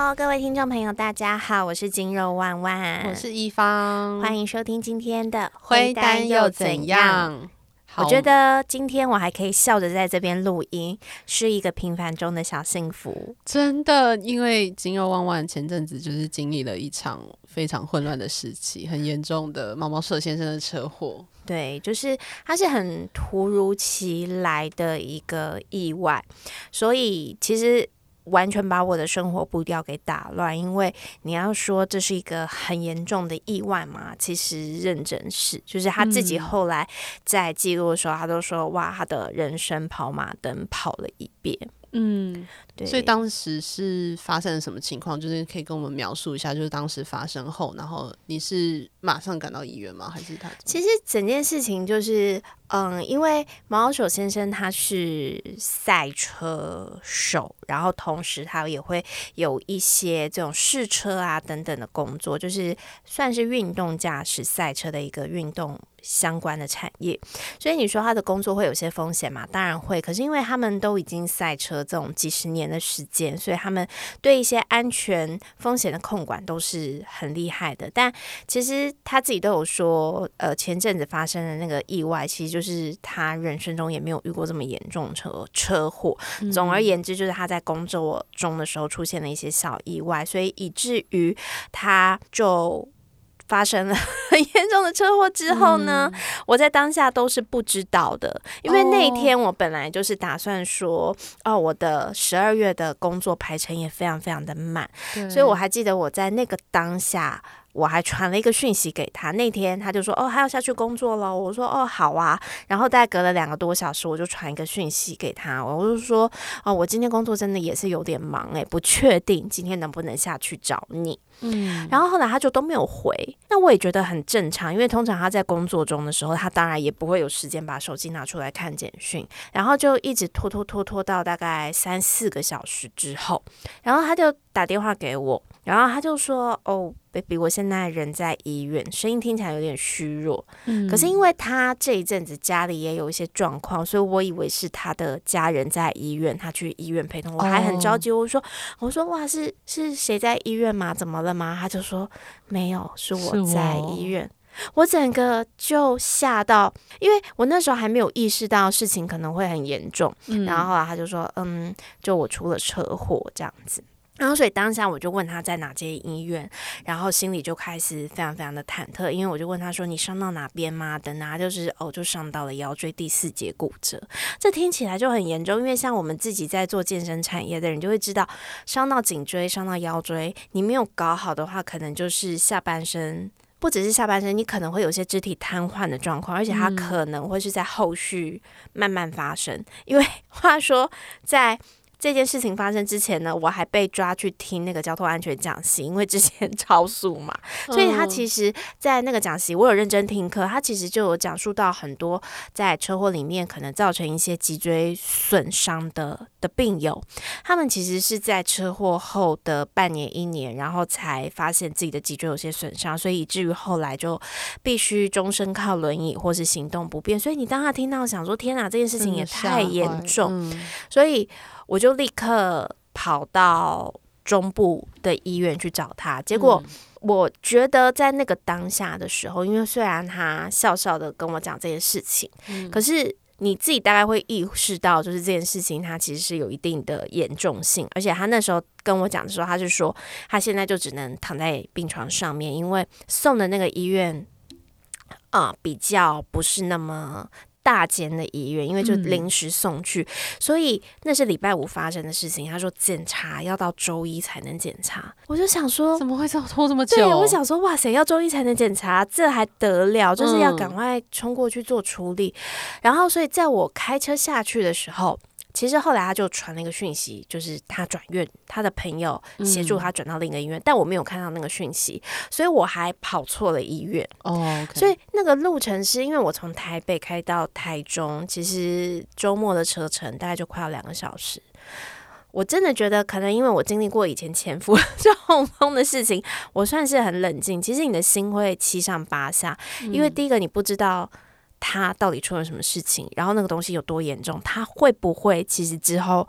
Hello， 各位听众朋友，大家好，我是筋肉万万，我是一方，欢迎收听今天的灰单又怎样。我觉得今天我还可以笑着在这边录音，是一个平凡中的小幸福。真的，因为筋肉万万前阵子就是经历了一场非常混乱的时期，很严重的毛毛社先生的车祸。对，就是它是很突如其来的一个意外，所以其实完全把我的生活步调给打乱，因为你要说这是一个很严重的意外嘛，其实认真是，就是他自己后来在记录的时候，他都说哇，他的人生跑马灯跑了一遍。嗯，对。所以当时是发生了什么情况？就是可以跟我们描述一下，就是当时发生后，然后你是马上赶到医院吗？还是他？其实整件事情就是，因为毛毛手先生他是赛车手，然后同时他也会有一些这种试车啊等等的工作，就是算是运动驾驶赛车的一个运动相关的产业，所以你说他的工作会有些风险嘛？当然会，可是因为他们都已经赛车这种几十年的时间，所以他们对一些安全风险的控管都是很厉害的。但其实他自己都有说，前阵子发生的那个意外，其实就是他人生中也没有遇过这么严重车祸。总而言之，就是他在工作中的时候出现了一些小意外，所以以至于他就发生了很严重的车祸之后呢，我在当下都是不知道的，因为那一天我本来就是打算说，哦，我的12月的工作排程也非常非常的满，所以我还记得我在那个当下，我还传了一个讯息给他，那天他就说哦，他要下去工作了。我说哦，好啊。然后大概隔了2个多小时，我就传一个讯息给他，我就说哦，我今天工作真的也是有点忙欸，不确定今天能不能下去找你。然后后来他就都没有回，那我也觉得很正常，因为通常他在工作中的时候，他当然也不会有时间把手机拿出来看简讯，然后就一直拖到大概3-4个小时之后，然后他就打电话给我，然后他就说哦 baby， 我现在人在医院，声音听起来有点虚弱，可是因为他这一阵子家里也有一些状况，所以我以为是他的家人在医院，他去医院陪同，我还很着急，我说哇，是谁在医院吗？怎么了吗？他就说没有，是我在医院。我整个就吓到，因为我那时候还没有意识到事情可能会很严重，然后后来他就说就我出了车祸这样子。然后所以当下我就问他在哪间医院，然后心里就开始非常非常的忐忑，因为我就问他说你伤到哪边吗？等他就是哦，就伤到了腰椎第4节骨折，这听起来就很严重，因为像我们自己在做健身产业的人就会知道，伤到颈椎伤到腰椎，你没有搞好的话，可能就是下半身，不只是下半身，你可能会有些肢体瘫痪的状况，而且它可能会是在后续慢慢发生，因为话说在这件事情发生之前呢，我还被抓去听那个交通安全讲习，因为之前超速嘛，所以他其实在那个讲习我有认真听课，他其实就有讲述到很多在车祸里面可能造成一些脊椎损伤的病友，他们其实是在车祸后的半年1年，然后才发现自己的脊椎有些损伤，所以以至于后来就必须终身靠轮椅或是行动不便。所以你当他听到想说天哪，这件事情也太严重，所以我就立刻跑到中部的医院去找他。结果我觉得在那个当下的时候，因为虽然他笑笑的跟我讲这些事情，可是你自己大概会意识到，就是这件事情它其实是有一定的严重性，而且他那时候跟我讲的时候，他是说他现在就只能躺在病床上面，因为送的那个医院比较不是那么大间的医院，因为就临时送去，所以那是礼拜5发生的事情。他说检查要到周1才能检查，我就想说怎么会拖这么久？对，我想说哇塞，要周1才能检查，这还得了？就是要赶快冲过去做处理。然后，所以在我开车下去的时候，其实后来他就传了一个讯息，就是他转院，他的朋友协助他转到另一个医院，但我没有看到那个讯息，所以我还跑错了医院。Okay. 所以那个路程是因为我从台北开到台中，其实周末的车程大概就快要2个小时。我真的觉得，可能因为我经历过以前前夫这种风的事情，我算是很冷静。其实你的心会7上8下，因为第一个你不知道他到底出了什么事情，然后那个东西有多严重，他会不会其实之后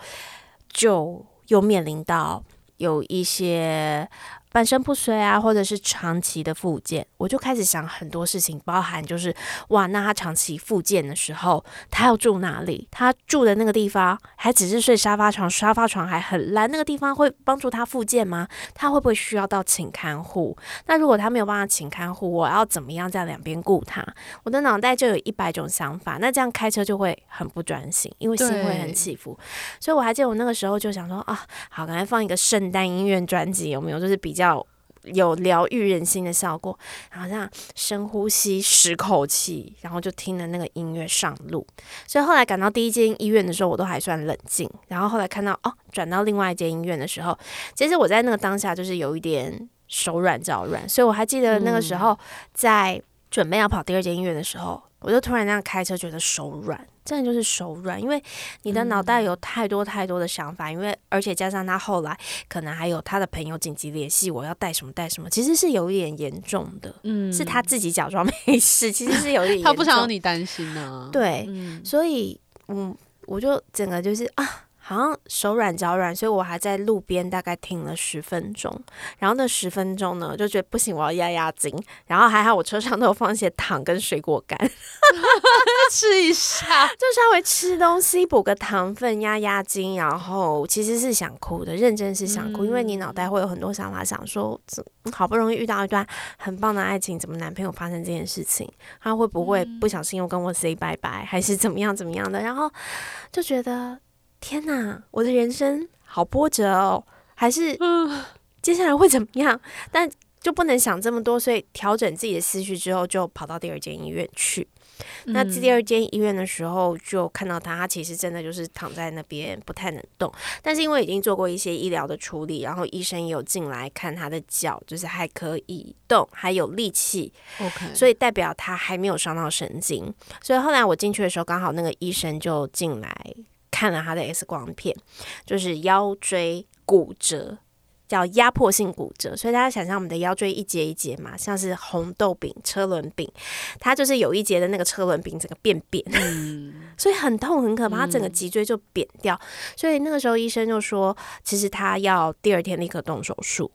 就又面临到有一些半身不遂啊，或者是长期的复健，我就开始想很多事情，包含就是哇，那他长期复健的时候，他要住哪里？他住的那个地方还只是睡沙发床，沙发床还很烂，那个地方会帮助他复健吗？他会不会需要到请看护？那如果他没有办法请看护，我要怎么样在两边顾他？我的脑袋就有100种想法，那这样开车就会很不专心，因为心会很起伏。所以我还记得我那个时候就想说啊，好，赶快放一个圣诞音乐专辑，有没有？就是比较有疗愈人心的效果，然后这样深呼吸10口气，然后就听了那个音乐上路。所以后来赶到第一间医院的时候，我都还算冷静。然后后来看到转到另外一间医院的时候，其实我在那个当下就是有一点手软脚软。所以我还记得那个时候在准备要跑第二间医院的时候，我就突然那样开车觉得手软。真的就是手软，因为你的脑袋有太多太多的想法，因为而且加上他后来可能还有他的朋友紧急联系我要带什么带什么，其实是有一点严重的，是他自己假装没事，其实是有一点严重，他不想让你担心啊，对，所以我就整个就是好像手软脚软，所以我还在路边大概停了10分钟。然后那10分钟呢，就觉得不行，我要压压惊。然后还好我车上都有放一些糖跟水果干，吃一下，就稍微吃东西补个糖分压压惊。然后其实是想哭的，认真是想哭，因为你脑袋会有很多想法，想说好不容易遇到一段很棒的爱情，怎么男朋友发生这件事情，他会不会不小心又跟我 say 拜拜，还是怎么样怎么样的？然后就觉得。天哪，我的人生好波折哦，还是接下来会怎么样？但就不能想这么多，所以调整自己的思绪之后，就跑到第二间医院去。那第二间医院的时候，就看到他其实真的就是躺在那边不太能动，但是因为已经做过一些医疗的处理，然后医生也有进来看他的脚，就是还可以动，还有力气， okay. 所以代表他还没有伤到神经。所以后来我进去的时候，刚好那个医生就进来。看了他的 X 光片，就是腰椎骨折，叫压迫性骨折。所以大家想象我们的腰椎一节一节嘛，像是红豆饼、车轮饼，它就是有一节的那个车轮饼整个变扁，所以很痛很可怕，它整个脊椎就扁掉。所以那个时候医生就说，其实他要第二天立刻动手术。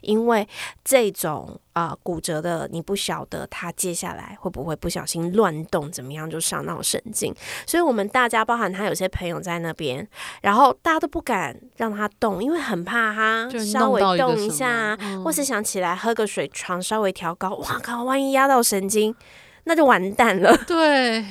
因为这种骨折的，你不晓得他接下来会不会不小心乱动，怎么样就伤到神经。所以我们大家，包含他有些朋友在那边，然后大家都不敢让他动，因为很怕他稍微动一下，或是想起来喝个水，床稍微调高，哇靠，万一压到神经，那就完蛋了。对。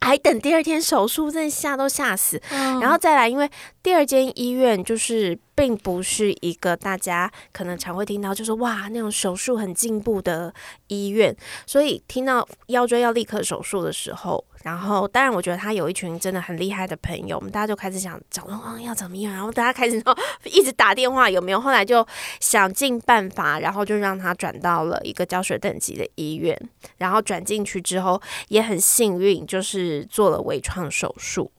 还等第二天手术，真的吓都吓死。然后再来，因为第二间医院就是并不是一个大家可能常会听到，就是哇那种手术很进步的医院，所以听到腰椎要立刻手术的时候，然后当然我觉得他有一群真的很厉害的朋友，我们大家就开始想找要怎么样，然后大家开始一直打电话有没有，后来就想尽办法，然后就让他转到了一个教学等级的医院，然后转进去之后也很幸运，就是做了微创手术。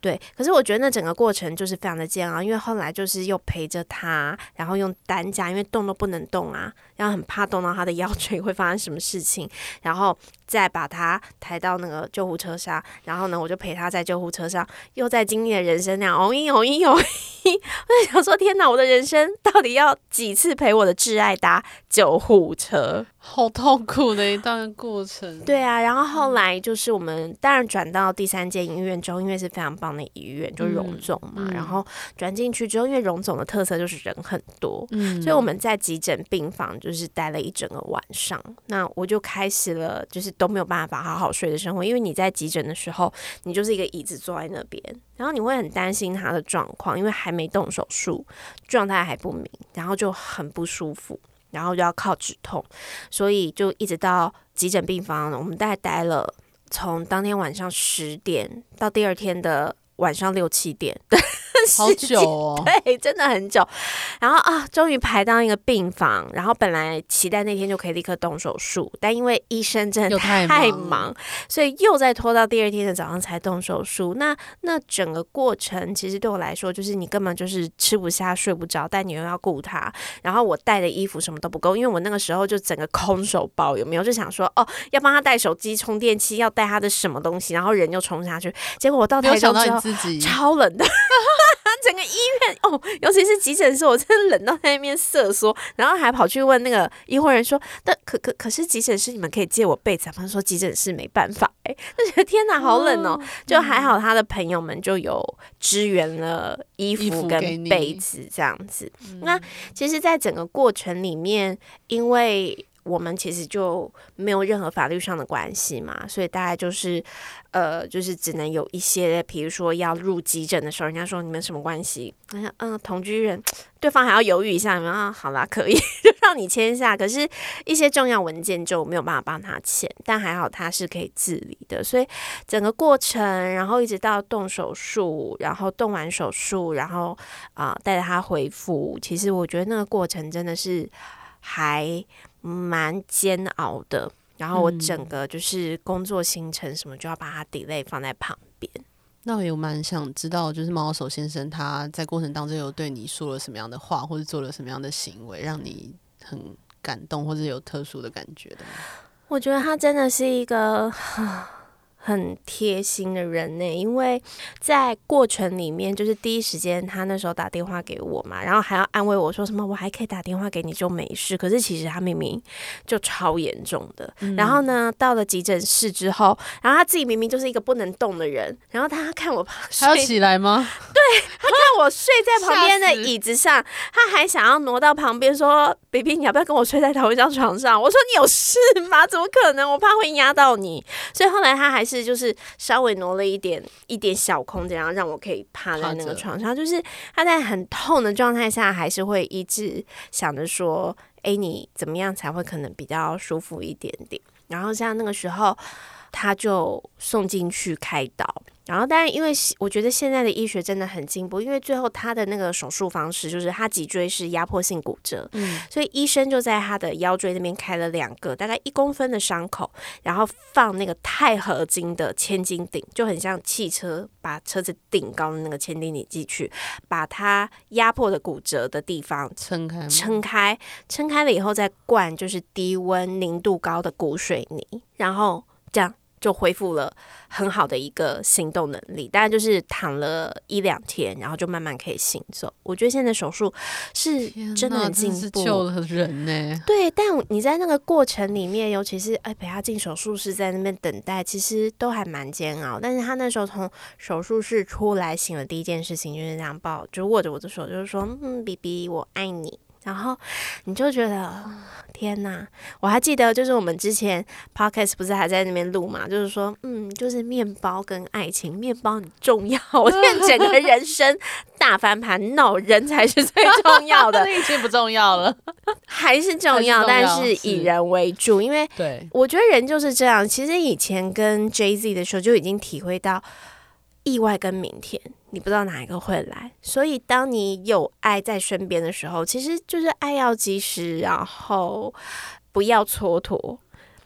对，可是我觉得那整个过程就是非常的煎熬，因为后来就是又陪着他，然后用担架，因为动都不能动啊，然后很怕动到他的腰椎会发生什么事情，然后再把他抬到那个救护车上，然后呢我就陪他在救护车上又在经历了人生那样我就想说天哪，我的人生到底要几次陪我的挚爱搭救护车，好痛苦的一段过程。对啊，然后后来就是我们当然转到第三间医院之后，因为是非常棒的医院，就荣总嘛，然后转进去之后，因为荣总的特色就是人很多，所以我们在急诊病房就是待了1整个晚上。那我就开始了就是都没有办法好好睡的生活，因为你在急诊的时候，你就是一个椅子坐在那边，然后你会很担心他的状况，因为还没动手术，状态还不明，然后就很不舒服，然后就要靠止痛，所以就一直到急诊病房，我们大概待了从当天晚上10点到第二天的晚上6、7点，好久哦，对，真的很久。然后终于排到一个病房，然后本来期待那天就可以立刻动手术，但因为医生真的太忙，所以又再拖到第二天的早上才动手术。那整个过程其实对我来说，就是你根本就是吃不下、睡不着，但你又要顾他。然后我带的衣服什么都不够，因为我那个时候就整个空手包，有没有？就想说要帮他带手机、充电器，要带他的什么东西，然后人又冲下去。结果我到台中之后，超冷的。整个医院哦，尤其是急诊室，我真的冷到在那边瑟缩，然后还跑去问那个医护人说，可是急诊室你们可以借我被子？他们说急诊室没办法，就觉得天哪，好冷哦。就还好他的朋友们就有支援了衣服跟被子这样子。那其实在整个过程里面，因为我们其实就没有任何法律上的关系嘛，所以大概就是就是只能有一些，比如说要入急诊的时候，人家说你们什么关系？同居人，对方还要犹豫一下，你们啊，好啦，可以就让你签下。可是，一些重要文件就没有办法帮他签，但还好他是可以自理的。所以整个过程，然后一直到动手术，然后动完手术，然后带着他恢复。其实我觉得那个过程真的是还蛮煎熬的，然后我整个就是工作行程什么就要把它 delay 放在旁边。那我也蛮想知道，就是毛手先生他在过程当中有对你说了什么样的话，或者做了什么样的行为，让你很感动或者有特殊的感觉的？我觉得他真的是一个很贴心的人呢，因为在过程里面，就是第一时间他那时候打电话给我嘛，然后还要安慰我说什么我还可以打电话给你就没事，可是其实他明明就超严重的。然后呢，到了急诊室之后，然后他自己明明就是一个不能动的人，然后他看我睡，他要起来吗？对，他看我睡在旁边的椅子上，他还想要挪到旁边说 ：“baby， 你要不要跟我睡在同一张床上？”我说：“你有事吗？怎么可能？我怕会压到你。”所以后来他还是就是稍微挪了一点小空间，然后让我可以趴在那个床上。就是他在很痛的状态下，还是会一直想着说：“哎，你怎么样才会可能比较舒服一点点？”然后像那个时候，他就送进去开刀。然后，当然，因为我觉得现在的医学真的很进步，因为最后他的那个手术方式就是他脊椎是压迫性骨折，所以医生就在他的腰椎那边开了2个大概1公分的伤口，然后放那个钛合金的千斤顶，就很像汽车把车子顶高的那个千斤顶进去，把它压迫的骨折的地方撑开了以后再灌就是低温凝度高的骨水泥，然后这样就恢复了很好的一个行动能力，当然就是躺了1-2天，然后就慢慢可以行走。我觉得现在手术是真的很进步，救了人呢。对，但你在那个过程里面，尤其是陪他进手术室，在那边等待，其实都还蛮煎熬。但是他那时候从手术室出来，醒了第一件事情就是这样抱，就握着我的手，就是说：“BB， 我爱你。”然后你就觉得天哪！我还记得，就是我们之前 podcast 不是还在那边录嘛，就是说，就是面包跟爱情，面包很重要。我现在整个人生大翻盘，no， 人才是最重要的，已经不重要了，还是重要，但是以人为主，因为我觉得人就是这样。其实以前跟 Jay-Z 的时候就已经体会到意外跟明天。你不知道哪一个会来，所以当你有爱在身边的时候，其实就是爱要及时，然后不要蹉跎。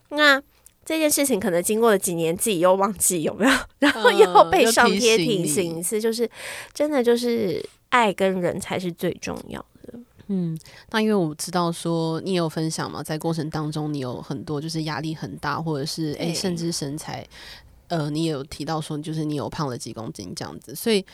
那这件事情可能经过了几年，自己又忘记有没有，然后又被上天提醒一次，就是真的就是爱跟人才是最重要的。那因为我知道说你也有分享嘛，在过程当中你有很多就是压力很大，或者是甚至身材。你也有提到说，就是你有胖了几公斤这样子，所以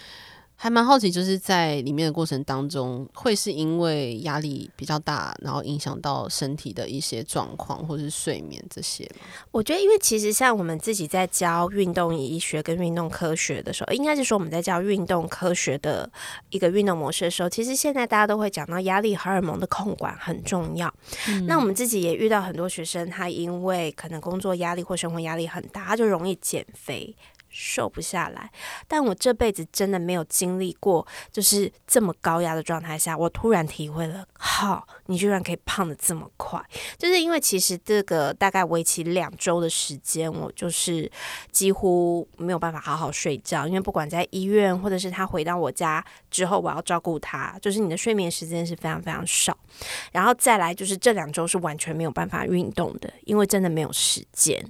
还蛮好奇，就是在里面的过程当中，会是因为压力比较大，然后影响到身体的一些状况，或是睡眠这些吗？我觉得，因为其实像我们自己在教运动医学跟运动科学的时候，应该是说我们在教运动科学的一个运动模式的时候，其实现在大家都会讲到压力荷尔蒙的控管很重要。那我们自己也遇到很多学生，他因为可能工作压力或生活压力很大，他就容易减肥。瘦不下来，但我这辈子真的没有经历过，就是这么高压的状态下，我突然体会了，好，你居然可以胖得这么快，就是因为其实这个大概为期2周的时间，我就是几乎没有办法好好睡觉，因为不管在医院或者是他回到我家之后，我要照顾他，就是你的睡眠时间是非常非常少，然后再来就是这2周是完全没有办法运动的，因为真的没有时间，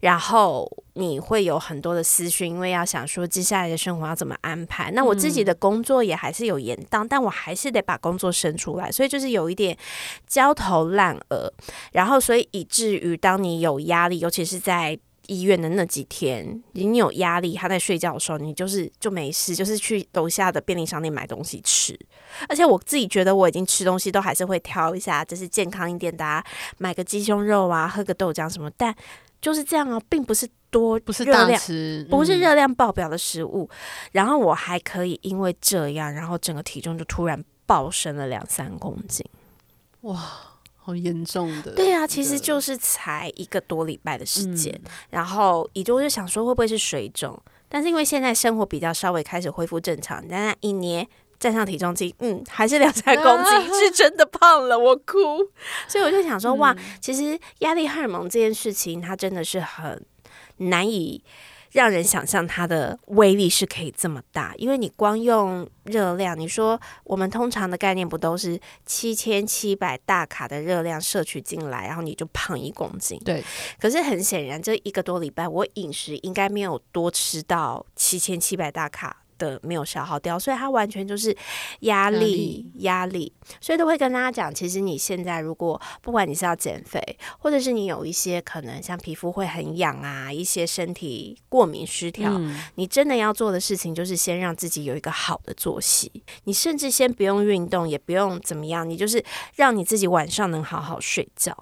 然后你会有很多的思绪，因为要想说接下来的生活要怎么安排。那我自己的工作也还是有延宕，但我还是得把工作生出来，所以就是有一点焦头烂额。然后所以以至于当你有压力，尤其是在医院的那几天，你有压力，他在睡觉的时候，你就没事，就是去楼下的便利商店买东西吃。而且我自己觉得我已经吃东西都还是会挑一下，就是健康一点的啊，买个鸡胸肉啊，喝个豆浆什么，但就是这样啊，并不是多热量，不是大吃，不是热量爆表的食物。然后我还可以因为这样，然后整个体重就突然暴升了2-3公斤。哇！好严重的，对啊，其实就是才1个多礼拜的时间，然后也就想说会不会是水肿，但是因为现在生活比较稍微开始恢复正常，但那一捏站上体重机，还是2-3公斤，是真的胖了，我哭。所以我就想说，哇，其实压力荷尔蒙这件事情，它真的是很难以让人想象它的威力是可以这么大，因为你光用热量，你说我们通常的概念不都是7700大卡的热量摄取进来，然后你就胖1公斤？对。可是很显然，这1个多礼拜我饮食应该没有多吃到7700大卡的，没有消耗掉，所以它完全就是压力。所以都会跟大家讲，其实你现在如果不管你是要减肥，或者是你有一些可能像皮肤会很痒啊，一些身体过敏失调，你真的要做的事情就是先让自己有一个好的作息，你甚至先不用运动，也不用怎么样，你就是让你自己晚上能好好睡觉，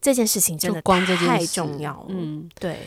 这件事情真的太重要了。对。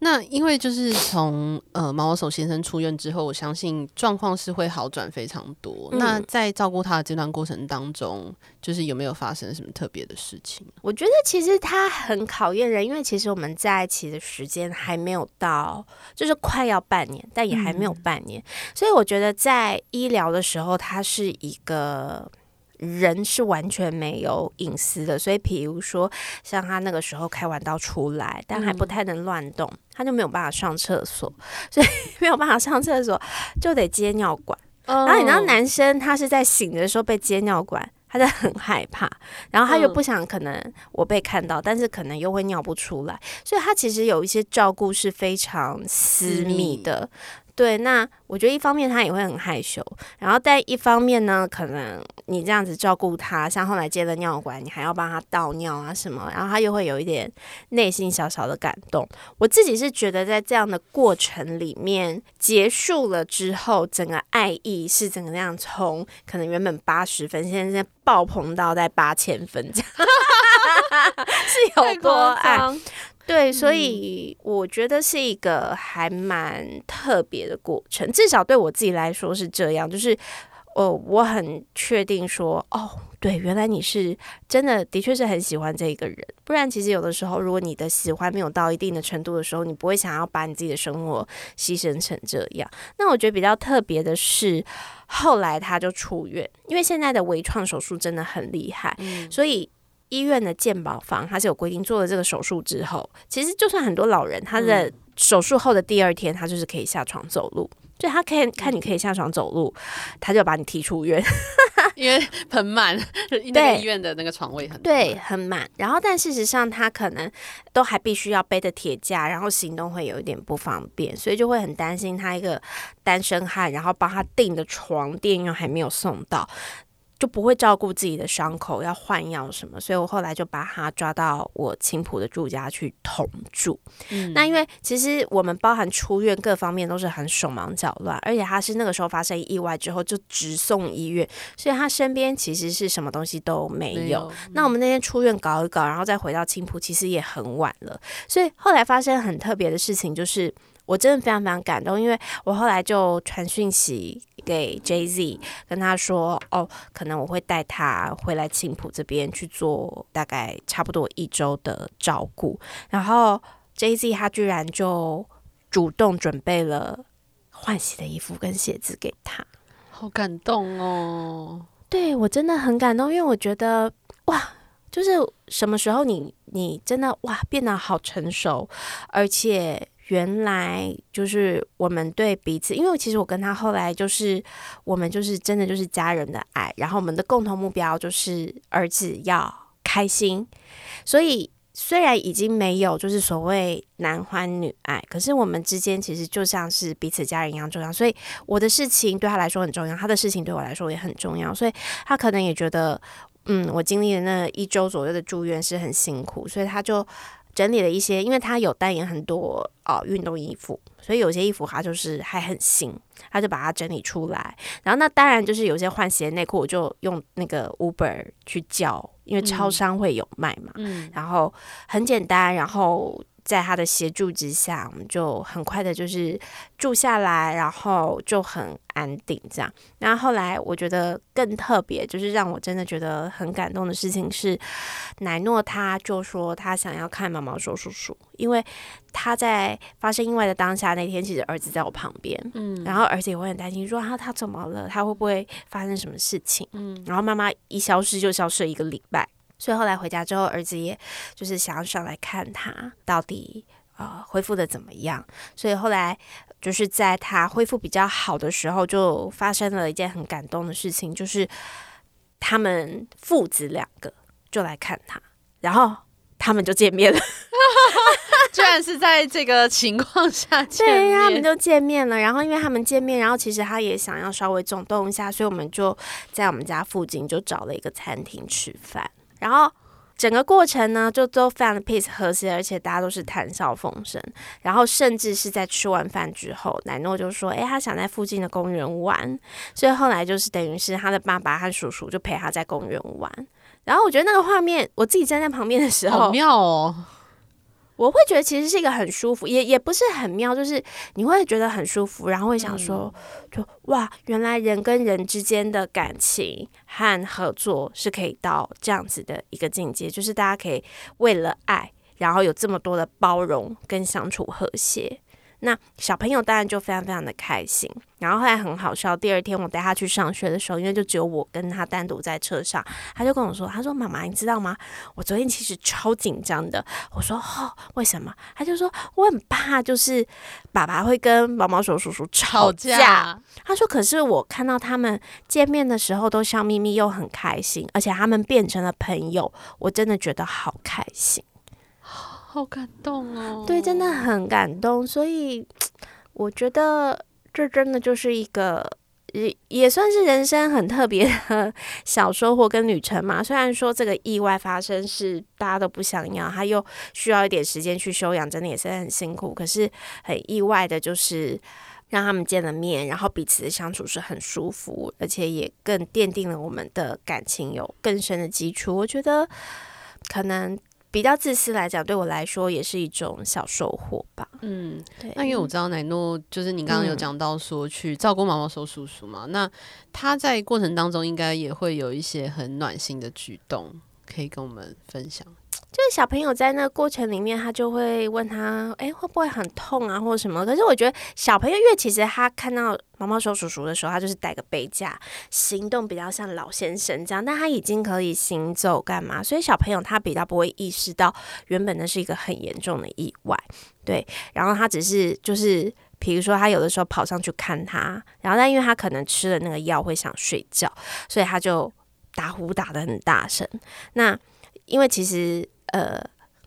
那因为就是从毛毛手先生出院之后，我相信状况是会好转非常多。那在照顾他的这段过程当中，就是有没有发生什么特别的事情？我觉得其实他很考验人，因为其实我们在一起的时间还没有到，就是快要半年，但也还没有半年，所以我觉得在医疗的时候，他是一个。人是完全没有隐私的，所以比如说像他那个时候开完刀出来，但还不太能乱动，他就没有办法上厕所，所以没有办法上厕所就得接尿管。然后你知道男生他是在醒的时候被接尿管，他就很害怕，然后他又不想可能我被看到，但是可能又会尿不出来，所以他其实有一些照顾是非常私密的。对，那我觉得一方面他也会很害羞，然后但一方面呢，可能你这样子照顾他，像后来接了尿管，你还要帮他倒尿啊什么，然后他又会有一点内心小小的感动。我自己是觉得在这样的过程里面结束了之后，整个爱意是整个那样从可能原本80分，现在爆棚到在8000分这样，是有多爱。对，所以我觉得是一个还蛮特别的过程，至少对我自己来说是这样，就是我很确定说，哦，对，原来你是真的的确是很喜欢这一个人，不然其实有的时候如果你的喜欢没有到一定的程度的时候，你不会想要把你自己的生活牺牲成这样。那我觉得比较特别的是后来他就出院，因为现在的微创手术真的很厉害，所以医院的健保房它是有规定，做了这个手术之后，其实就算很多老人，他的手术后的第二天，他就是可以下床走路，所以他看你可以下床走路，他就把你踢出院，因为很满，对，医院的那个床位很满，对，很满。然后但事实上他可能都还必须要背着铁架，然后行动会有一点不方便，所以就会很担心他一个单身汉，然后帮他订的床垫又还没有送到。就不会照顾自己的伤口，要换药什么，所以我后来就把他抓到我青埔的住家去同住。那因为其实我们包含出院各方面都是很手忙脚乱，而且他是那个时候发生意外之后就直送医院，所以他身边其实是什么东西都没有。那我们那天出院搞一搞，然后再回到青埔，其实也很晚了，所以后来发生很特别的事情，就是我真的非常非常感动，因为我后来就传讯息给 JZ 跟他说，哦，可能我会带他回来青埔这边去做大概差不多1周的照顾，然后 JZ 他居然就主动准备了换洗的衣服跟鞋子给他。好感动哦。对，我真的很感动，因为我觉得哇，就是什么时候你真的哇变得好成熟，而且原来就是我们对彼此，因为其实我跟他后来就是我们就是真的就是家人的爱，然后我们的共同目标就是儿子要开心，所以虽然已经没有就是所谓男欢女爱，可是我们之间其实就像是彼此家人一样重要，所以我的事情对他来说很重要，他的事情对我来说也很重要，所以他可能也觉得我经历了那1周左右的住院是很辛苦，所以他就整理了一些，因为他有代言很多运动衣服，所以有些衣服他就是还很新，他就把它整理出来。然后那当然就是有些换洗的内裤，我就用那个 Uber 去叫，因为超商会有卖嘛，然后很简单，然后在他的协助之下，我们就很快的就是住下来，然后就很安定这样。那后来我觉得更特别，就是让我真的觉得很感动的事情是，乃诺他就说他想要看毛毛说叔叔，因为他在发生意外的当下那天，其实儿子在我旁边，然后儿子也会很担心说他怎么了，他会不会发生什么事情，然后妈妈一消失就消失1个礼拜。所以后来回家之后，儿子也就是想要上来看他到底恢复的怎么样。所以后来就是在他恢复比较好的时候，就发生了一件很感动的事情，就是他们父子2个就来看他，然后他们就见面了。居然是在这个情况下见面。对，他们就见面了。然后因为他们见面，然后其实他也想要稍微走动一下，所以我们就在我们家附近就找了一个餐厅吃饭。然后整个过程呢，就都非常的 peace 和谐，而且大家都是谈笑风生。然后甚至是在吃完饭之后，乃诺就说：“他想在附近的公园玩。”所以后来就是等于是他的爸爸和叔叔就陪他在公园玩。然后我觉得那个画面，我自己站在旁边的时候，好妙哦！我会觉得其实是一个很舒服，也不是很妙，就是你会觉得很舒服，然后会想说，就哇，原来人跟人之间的感情和合作是可以到这样子的一个境界，就是大家可以为了爱，然后有这么多的包容跟相处和谐。那小朋友当然就非常非常的开心。然后后来很好笑，第二天我带他去上学的时候，因为就只有我跟他单独在车上，他就跟我说，他说妈妈你知道吗，我昨天其实超紧张的。我说为什么？他就说我很怕就是爸爸会跟毛毛手叔叔吵架。他说可是我看到他们见面的时候都笑眯眯又很开心，而且他们变成了朋友，我真的觉得好开心。好感动哦！对，真的很感动，所以我觉得这真的就是一个也算是人生很特别的小收获跟旅程嘛。虽然说这个意外发生是大家都不想要，他又需要一点时间去休养，真的也是很辛苦。可是很意外的就是让他们见了面，然后彼此的相处是很舒服，而且也更奠定了我们的感情有更深的基础。我觉得可能比较自私来讲，对我来说也是一种小收获吧。对。那因为我知道乃诺就是你刚刚有讲到说去照顾毛毛手叔叔嘛，那他在过程当中应该也会有一些很暖心的举动，可以跟我们分享。就是小朋友在那个过程里面，他就会问他，会不会很痛啊，或什么？可是我觉得小朋友，因为其实他看到毛毛手叔叔的时候，他就是带个背架，行动比较像老先生这样，但他已经可以行走干嘛？所以小朋友他比较不会意识到，原本那是一个很严重的意外，对。然后他只是就是。比如说他有的时候跑上去看他，然后但因为他可能吃了那个药会想睡觉，所以他就打呼打得很大声。那因为其实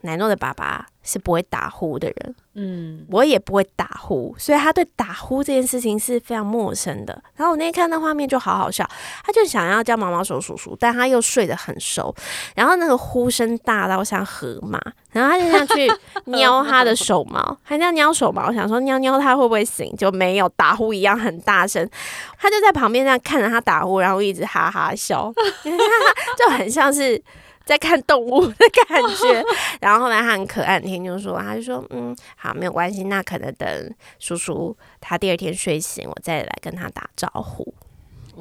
乃诺的爸爸是不会打呼的人，我也不会打呼，所以他对打呼这件事情是非常陌生的。然后我那天看到画面就好好笑，他就想要叫毛毛手叔叔，但他又睡得很熟，然后那个呼声大到像河马，然后他就想去撩他的手毛，他想撩手毛，想说撩撩他会不会醒，就没有，打呼一样很大声，他就在旁边这样看着他打呼，然后一直哈哈笑，就很像是在看动物的感觉。然后后来他很可爱，听就说，他就说好，没有关系，那可能等叔叔他第二天睡醒，我再来跟他打招呼。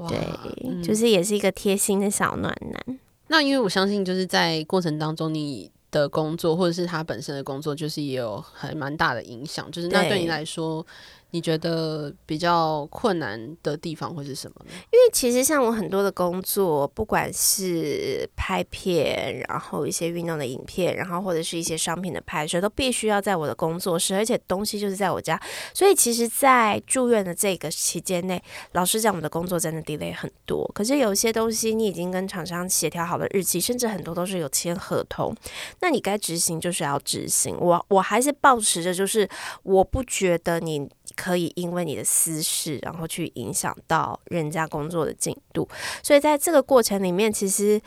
对，就是也是一个贴心的小暖男。那因为我相信就是在过程当中，你的工作或者是他本身的工作，就是也有还蛮大的影响。就是那对你来说，你觉得比较困难的地方会是什么呢？因为其实像我很多的工作，不管是拍片，然后一些运动的影片，然后或者是一些商品的拍摄，都必须要在我的工作室，而且东西就是在我家。所以其实在住院的这个期间内，老实讲我们的工作真的 delay 很多。可是有些东西你已经跟厂商协调好的日期，甚至很多都是有签合同，那你该执行就是要执行。我还是抱持着就是我不觉得你可以因为你的私事然后去影响到人家工作的进度。所以在这个过程里面，其实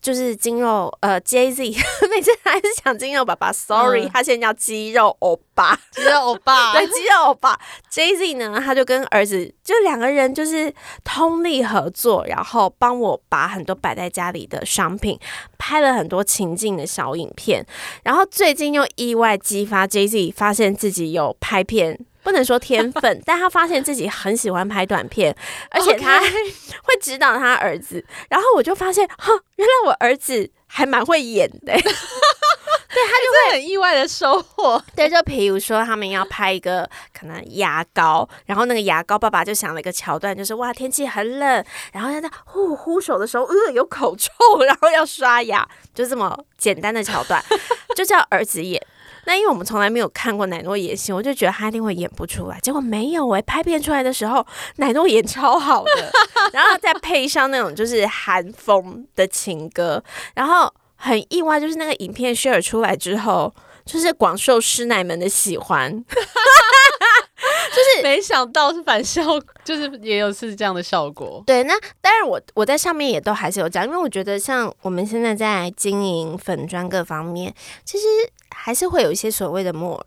就是筋肉Jay-Z 每次还是讲筋肉爸爸 ，sorry，、他现在叫肌肉欧巴，肌肉欧巴，对，肌肉欧巴 Jay-Z 呢，他就跟儿子就两个人就是通力合作，然后帮我把很多摆在家里的商品拍了很多情境的小影片，然后最近又意外激发 Jay-Z 发现自己有拍片。不能说天分，但他发现自己很喜欢拍短片，而且他会指导他儿子。然后我就发现，哈，原来我儿子还蛮会演的、欸。对，他就会很意外的收获。对，就比如说他们要拍一个可能牙膏，然后那个牙膏爸爸就想了一个桥段，就是哇天气很冷，然后他在呼手的时候，有口臭，然后要刷牙，就这么简单的桥段，就叫儿子演。那因为我们从来没有看过乃诺演戏，我就觉得他一定会演不出来。结果没有哎、欸，拍片出来的时候，乃诺演超好的，然后再配上那种就是韩风的情歌，然后很意外，就是那个影片 share 出来之后，就是广受师奶们的喜欢。就是没想到是反效果，就是也有是这样的效果。对，那当然我在上面也都还是有讲，因为我觉得像我们现在在经营粉专各方面，其实还是会有一些所谓的魔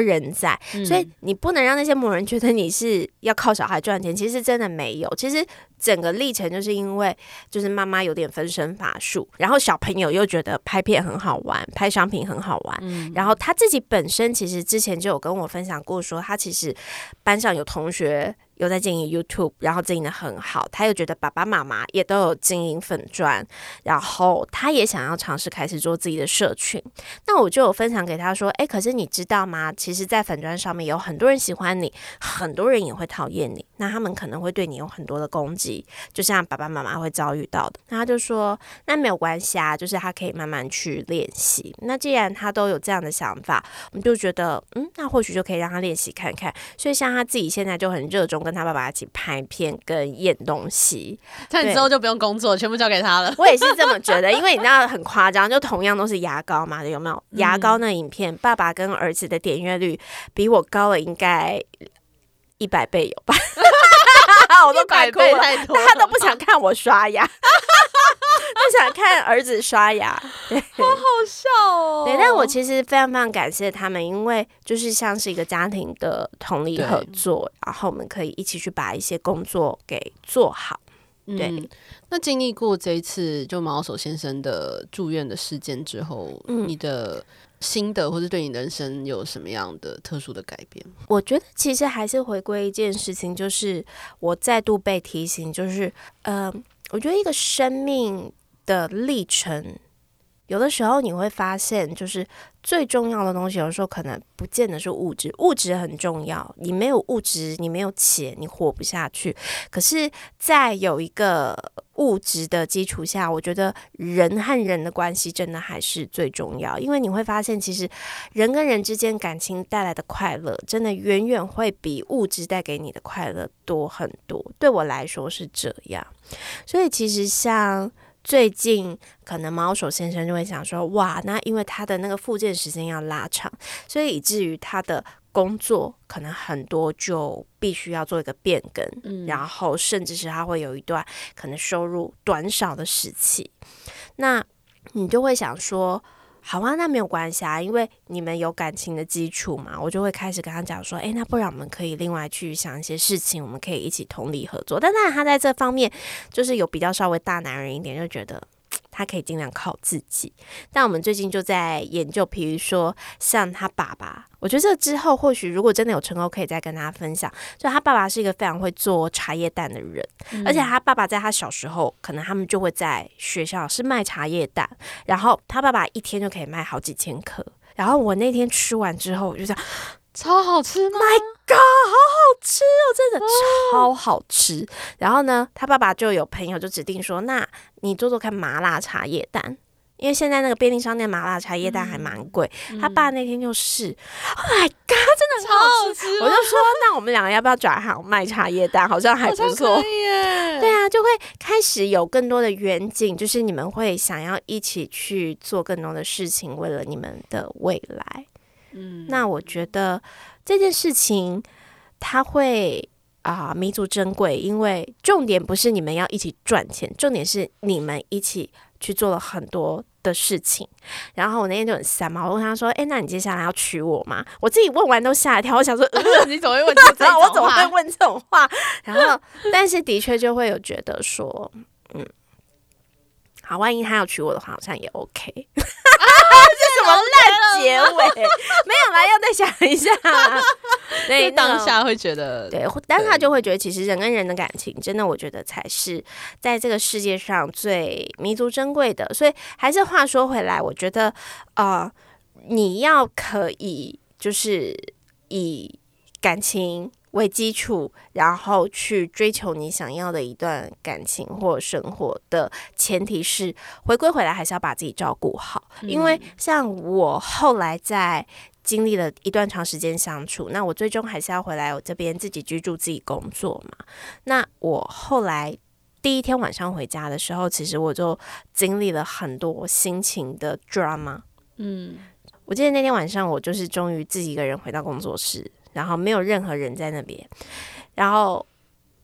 人在、所以你不能让那些魔人觉得你是要靠小孩赚钱，其实真的没有。其实整个历程就是因为就是妈妈有点分身乏术，然后小朋友又觉得拍片很好玩，拍商品很好玩、然后他自己本身其实之前就有跟我分享过说，他其实班上有同学有在经营 YouTube， 然后经营的很好，他又觉得爸爸妈妈也都有经营粉专，然后他也想要尝试开始做自己的社群。那我就有分享给他说，可是你知道吗，其实在粉专上面有很多人喜欢你，很多人也会讨厌你，那他们可能会对你有很多的攻击，就像爸爸妈妈会遭遇到的。那他就说那没有关系啊，就是他可以慢慢去练习。那既然他都有这样的想法，我们就觉得那或许就可以让他练习看看。所以像他自己现在就很热衷跟他爸爸一起拍片跟演东西，但之后就不用工作，全部交给他了。我也是这么觉得，因为你知道很夸张，就同样都是牙膏嘛，有没有？牙膏那影片，爸爸跟儿子的点阅率比我高了应该100倍有吧？我都快哭了，他都不想看我刷牙。不想看儿子刷牙，对，好好笑哦。对，但我其实非常非常感谢他们，因为就是像是一个家庭的同力合作，然后我们可以一起去把一些工作给做好。对，那经历过这一次就毛手先生的住院的事件之后，你的心得或是对你人生有什么样的特殊的改变？我觉得其实还是回归一件事情，就是我再度被提醒，就是我觉得一个生命的历程，有的时候你会发现，就是最重要的东西，有时候可能不见得是物质，物质很重要，你没有物质，你没有钱，你活不下去。可是，在有一个物质的基础下，我觉得人和人的关系真的还是最重要，因为你会发现，其实人跟人之间感情带来的快乐，真的远远会比物质带给你的快乐多很多。对我来说是这样，所以其实像最近可能毛手先生就会想说，哇，那因为他的那个复健时间要拉长，所以以至于他的工作可能很多就必须要做一个变更，然后甚至是他会有一段可能收入短少的时期。那你就会想说，好啊，那没有关系啊，因为你们有感情的基础嘛。我就会开始跟他讲说，那不然我们可以另外去想一些事情，我们可以一起同力合作。但当然他在这方面就是有比较稍微大男人一点，就觉得他可以尽量靠自己。但我们最近就在研究，比如说像他爸爸，我觉得这之后或许如果真的有成功，可以再跟大家分享。就他爸爸是一个非常会做茶叶蛋的人，而且他爸爸在他小时候，可能他们就会在学校是卖茶叶蛋，然后他爸爸一天就可以卖好几千颗。然后我那天吃完之后，我就想，超好吃吗 ？My God， 好好吃哦，真的超好吃。然后呢，他爸爸就有朋友就指定说，那你做做看麻辣茶叶蛋，因为现在那个便利商店麻辣茶叶蛋还蛮贵。他爸那天就试 ，Oh my God， 真的很好吃。我就说，那我们两个要不要转行卖茶叶蛋？好像还不错。对啊，就会开始有更多的远景，就是你们会想要一起去做更多的事情，为了你们的未来。那我觉得这件事情它会弥足珍贵，因为重点不是你们要一起赚钱，重点是你们一起去做了很多的事情。然后我那天就很三毛，我问他说那你接下来要娶我吗？我自己问完都吓一跳，我想说你怎么会问这种话我怎么会问这种话然后但是的确就会有觉得说好，万一他要娶我的话好像也 OK 这什么烂结尾没有啦，要再想一下对，当下会觉得对，当下就会觉得其实人跟人的感情真的我觉得才是在这个世界上最弥足珍贵的。所以还是话说回来，我觉得你要可以就是以感情为基础，然后去追求你想要的一段感情或生活的前提是回归回来还是要把自己照顾好。因为像我后来在经历了一段长时间相处，那我最终还是要回来我这边自己居住自己工作嘛。那我后来第一天晚上回家的时候，其实我就经历了很多心情的 drama。 我记得那天晚上我就是终于自己一个人回到工作室，然后没有任何人在那边，然后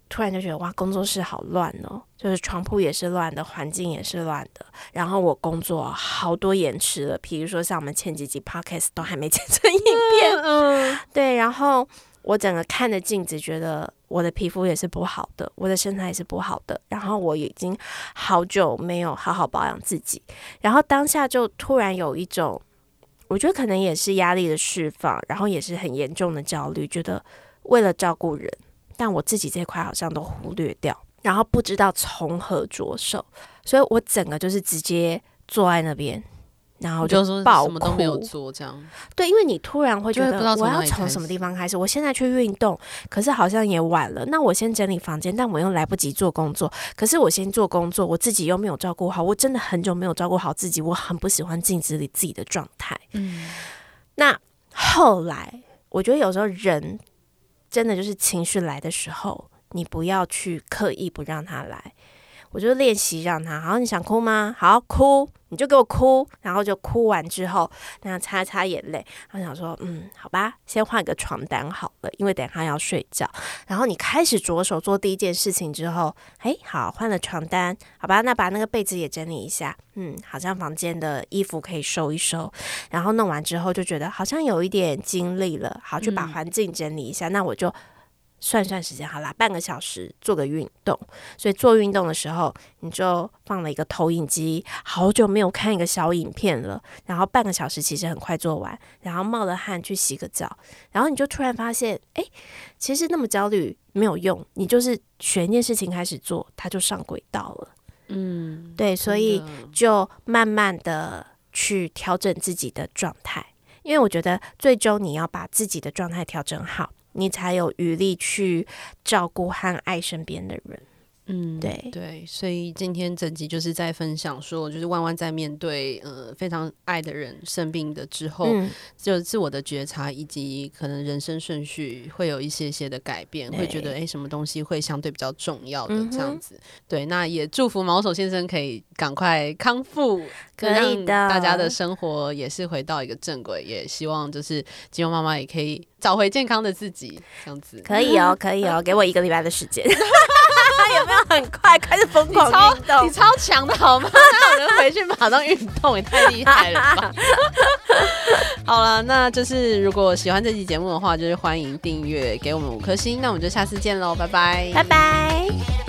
突然就觉得哇，工作室好乱哦，就是床铺也是乱的，环境也是乱的，然后我工作好多延迟了，比如说像我们前几集 podcast 都还没剪成影片对，然后我整个看着镜子觉得我的皮肤也是不好的，我的身材也是不好的，然后我已经好久没有好好保养自己，然后当下就突然有一种我觉得可能也是压力的释放，然后也是很严重的焦虑，觉得为了照顾人，但我自己这块好像都忽略掉，然后不知道从何着手，所以我整个就是直接坐在那边，然后就爆哭，什么都没有做这样。对，因为你突然会觉得我要从什么地方开始，我现在去运动，可是好像也晚了，那我先整理房间，但我又来不及做工作，可是我先做工作，我自己又没有照顾好，我真的很久没有照顾好自己，我很不喜欢镜子里自己的状态。那后来我觉得有时候人真的就是情绪来的时候，你不要去刻意不让他来，我就练习让他，好，你想哭吗？好，哭，你就给我哭，然后就哭完之后，那擦擦眼泪，然后想说，好吧，先换个床单好了，因为等一下要睡觉。然后你开始着手做第一件事情之后，好，换了床单，好吧，那把那个被子也整理一下，好像房间的衣服可以收一收。然后弄完之后就觉得好像有一点精力了，好，就把环境整理一下，那我就算时间好啦，半个小时做个运动。所以做运动的时候你就放了一个投影机，好久没有看一个小影片了，然后半个小时其实很快做完，然后冒了汗去洗个澡，然后你就突然发现其实那么焦虑没有用，你就是选一件事情开始做，它就上轨道了。对，所以就慢慢的去调整自己的状态，因为我觉得最终你要把自己的状态调整好，你才有余力去照顾和爱身边的人。对，所以今天整集就是在分享说，就是万万在面对非常爱的人生病的之后，就自我的觉察以及可能人生顺序会有一些些的改变，会觉得什么东西会相对比较重要的这样子。对，那也祝福毛手先生可以赶快康复，可以的，大家的生活也是回到一个正轨，也希望就是金庸妈妈也可以找回健康的自己，这样子可以哦，可以哦，给我1个礼拜的时间。有没有很快开始疯狂运动？你超强的好吗？那有人回去马上运动也太厉害了吧！好了，那就是如果喜欢这期节目的话，就是欢迎订阅，给我们5颗星。那我们就下次见喽，拜拜，拜拜。